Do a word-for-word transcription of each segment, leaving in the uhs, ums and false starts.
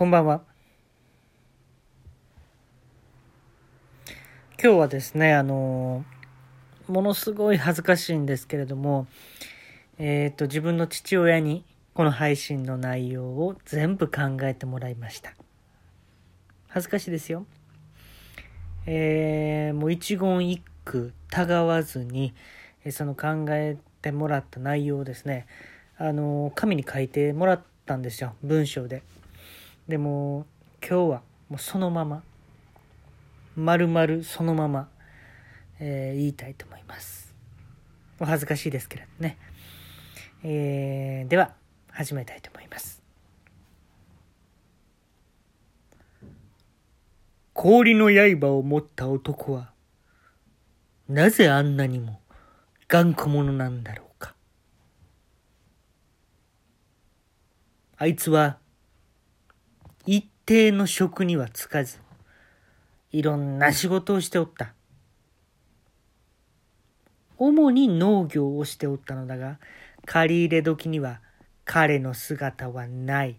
こんばんは。今日はですね、あのものすごい恥ずかしいんですけれども、えーと自分の父親にこの配信の内容を全部考えてもらいました。恥ずかしいですよ。えー、もう一言一句たがわずにその考えてもらった内容をですね、あの紙に書いてもらったんですよ、文章で。でも今日はもうそのまま、丸々そのまま、えー、言いたいと思います。お恥ずかしいですけれどね。えー、では始めたいと思います。氷の刃を持った男はなぜあんなにも頑固者なんだろうか。あいつは一定の職には就かず、いろんな仕事をしておった。主に農業をしておったのだが、借り入れ時には彼の姿はない。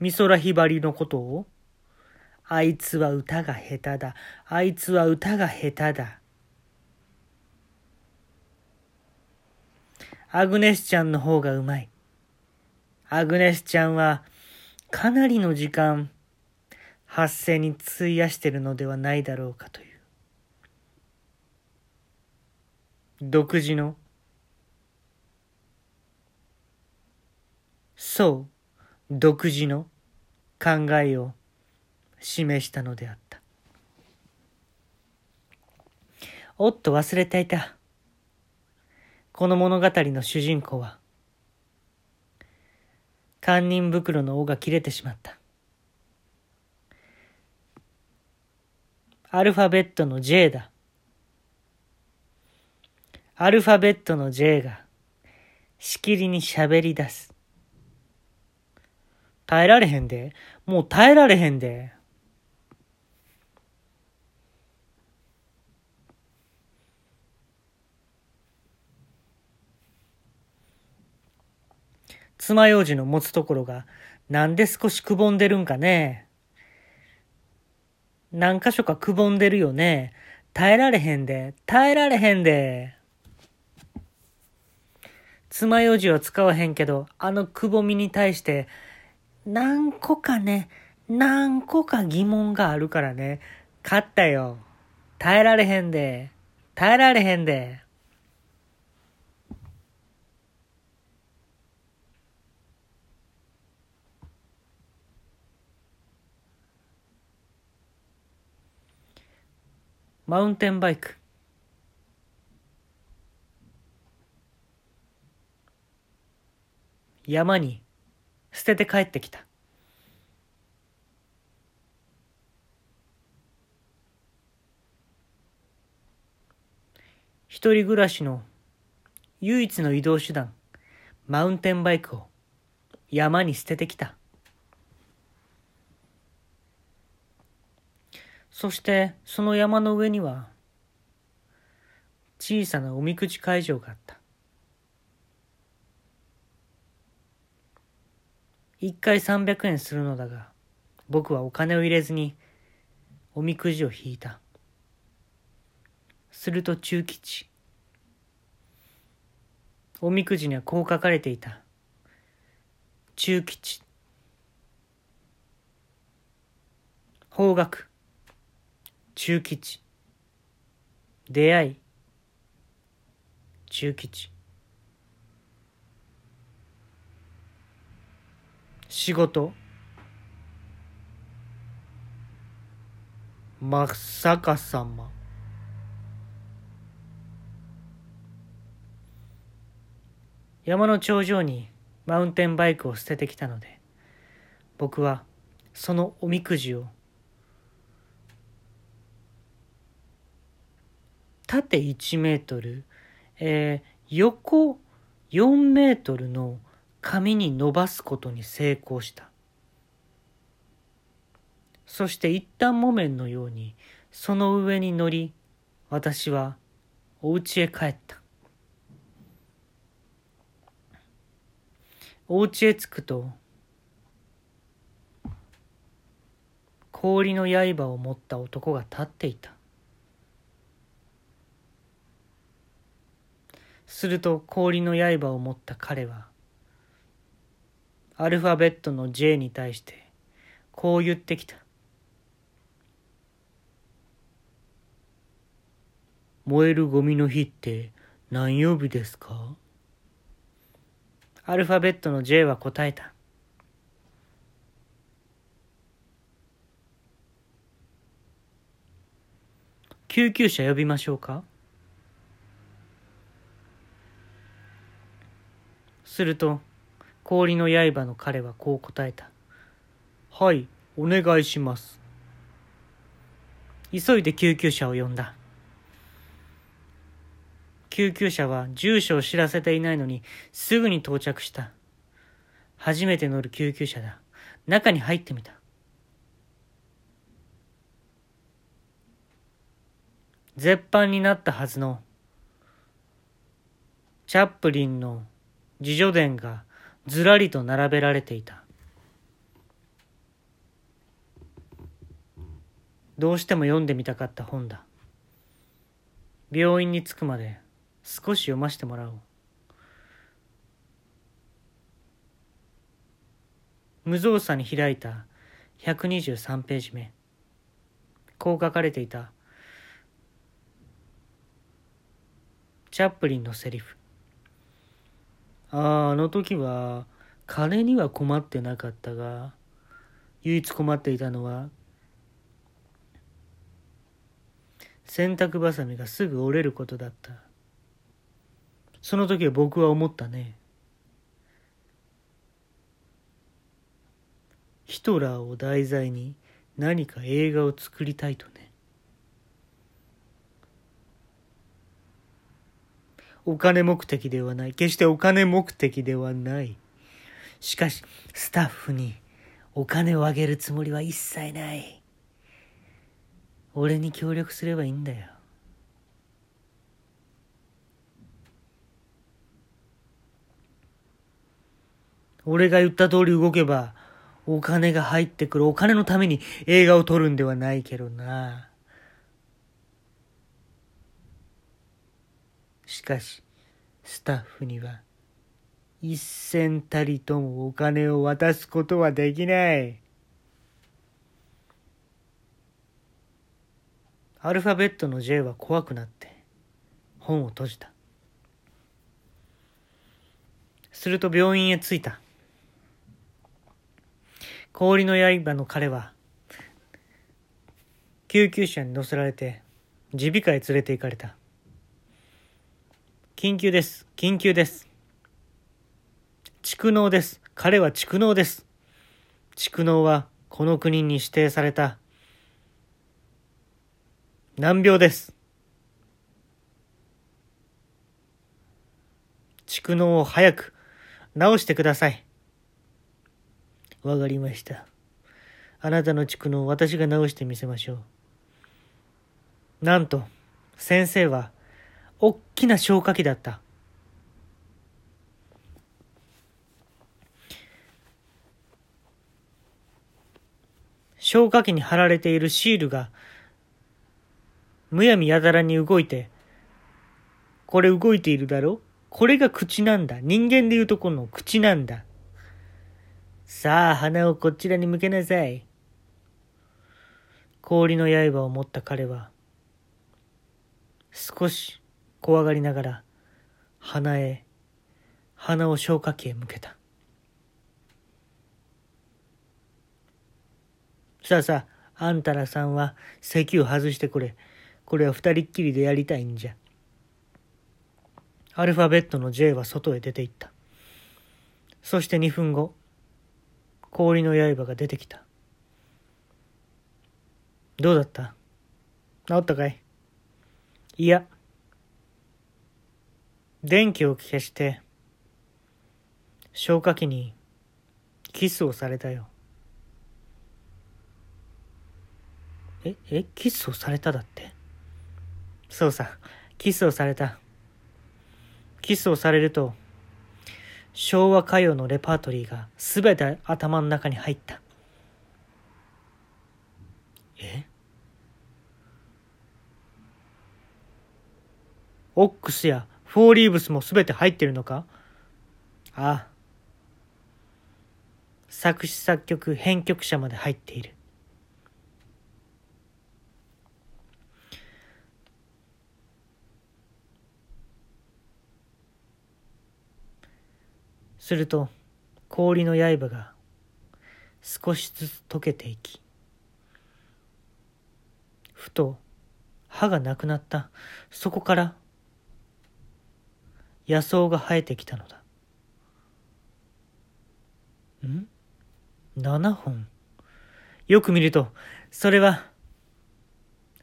美空ひばりのことを、あいつは歌が下手だ、あいつは歌が下手だ。アグネスちゃんの方がうまい。アグネスちゃんはかなりの時間発声に費やしているのではないだろうかという独自のそう独自の考えを示したのであった。おっと、忘れていた。この物語の主人公は堪忍袋の尾が切れてしまった。アルファベットの ジェイ だ。アルファベットの ジェイ がしきりに喋り出す。耐えられへんで、もう耐えられへんで。爪楊枝の持つところがなんで少しくぼんでるんかね。何箇所かくぼんでるよね。耐えられへんで、耐えられへんで。爪楊枝は使わへんけど、あのくぼみに対して何個かね、何個か疑問があるからね。勝ったよ。耐えられへんで、耐えられへんで。マウンテンバイク。山に捨てて帰ってきた。一人暮らしの唯一の移動手段、マウンテンバイクを山に捨ててきた。そしてその山の上には小さなおみくじ会場があった。一回さんびゃくえんするのだが、僕はお金を入れずにおみくじを引いた。すると中吉。おみくじにはこう書かれていた。中吉。方角。中吉。出会い。中吉。仕事。まさかさま。山の頂上にマウンテンバイクを捨ててきたので、僕はそのおみくじを縦いちメートル、えー、横よんメートルの紙に伸ばすことに成功した。そして一旦木綿のようにその上に乗り、私はお家へ帰った。お家へ着くと、氷の刃を持った男が立っていた。すると氷の刃を持った彼は、アルファベットの ジェイ に対してこう言ってきた。燃えるゴミの日って何曜日ですか？アルファベットの ジェイ は答えた。救急車呼びましょうか？すると氷の刃の彼はこう答えた。はい、お願いします。急いで救急車を呼んだ。救急車は住所を知らせていないのにすぐに到着した。初めて乗る救急車だ。中に入ってみた。絶版になったはずのチャップリンの自叙伝がずらりと並べられていた。どうしても読んでみたかった本だ。病院に着くまで少し読ませてもらおう。無造作に開いたひゃくにじゅうさんページめ。こう書かれていた。チャップリンのセリフ。ああ、あの時は金には困ってなかったが、唯一困っていたのは洗濯ばさみがすぐ折れることだった。その時は僕は思ったね。ヒトラーを題材に何か映画を作りたいとね。お金目的ではない。決してお金目的ではない。しかし、スタッフにお金をあげるつもりは一切ない。俺に協力すればいいんだよ。俺が言った通り動けば、お金が入ってくる。お金のために映画を撮るんではないけどな。しかし、スタッフには一銭たりともお金を渡すことはできない。アルファベットの ジェイ は怖くなって本を閉じた。すると病院へ着いた。氷の刃の彼は救急車に乗せられて耳鼻科へ連れて行かれた。緊急です。緊急です。蓄膿です。彼は蓄膿です。蓄膿はこの国に指定された難病です。蓄膿を早く治してください。わかりました。あなたの蓄膿を私が治してみせましょう。なんと、先生はおっきな消火器だった。消火器に貼られているシールがむやみやたらに動いて、これ動いているだろ？これが口なんだ。人間でいうとこの口なんだ。さあ、鼻をこちらに向けなさい。氷の刃を持った彼は、少し怖がりながら鼻へ鼻を消火器へ向けた。さあさあ、あんたらさんは咳を外してくれ。これは二人っきりでやりたいんじゃ。アルファベットの ジェイ は外へ出て行った。そしてにふんご、氷の刃が出てきた。どうだった？治ったかい？いや。電気を消して消火器にキスをされたよ。ええキスをされただって？そうさ、キスをされた。キスをされると昭和歌謡のレパートリーがすべて頭の中に入った。え？オックスやフォーリーブスもすべて入ってるのか？ああ。作詞作曲編曲者まで入っている。すると氷の刃が少しずつ溶けていき、ふと歯がなくなったそこから野草が生えてきたのだ。ん？ななほん。よく見るとそれは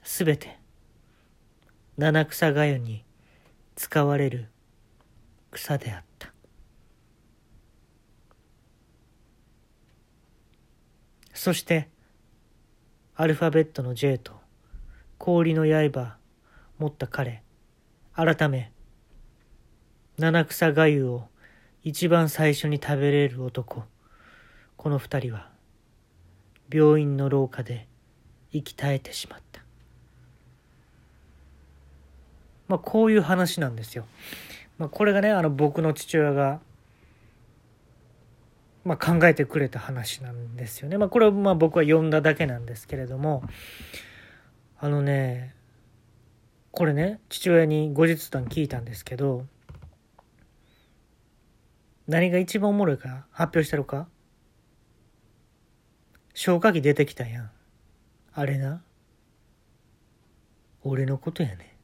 すべて七草がゆに使われる草であった。そしてアルファベットの ジェイ と氷の刃持った彼、改め七草がゆを一番最初に食べれる男、この二人は病院の廊下で息絶えてしまった。まあこういう話なんですよ。まあ、これがね、あの僕の父親がまあ、考えてくれた話なんですよね。まあ、これをまあ僕は読んだだけなんですけれども、あのね、これね、父親に後日談聞いたんですけど、何が一番おもろいか発表したろか。消火器出てきたやん。あれな、俺のことやね。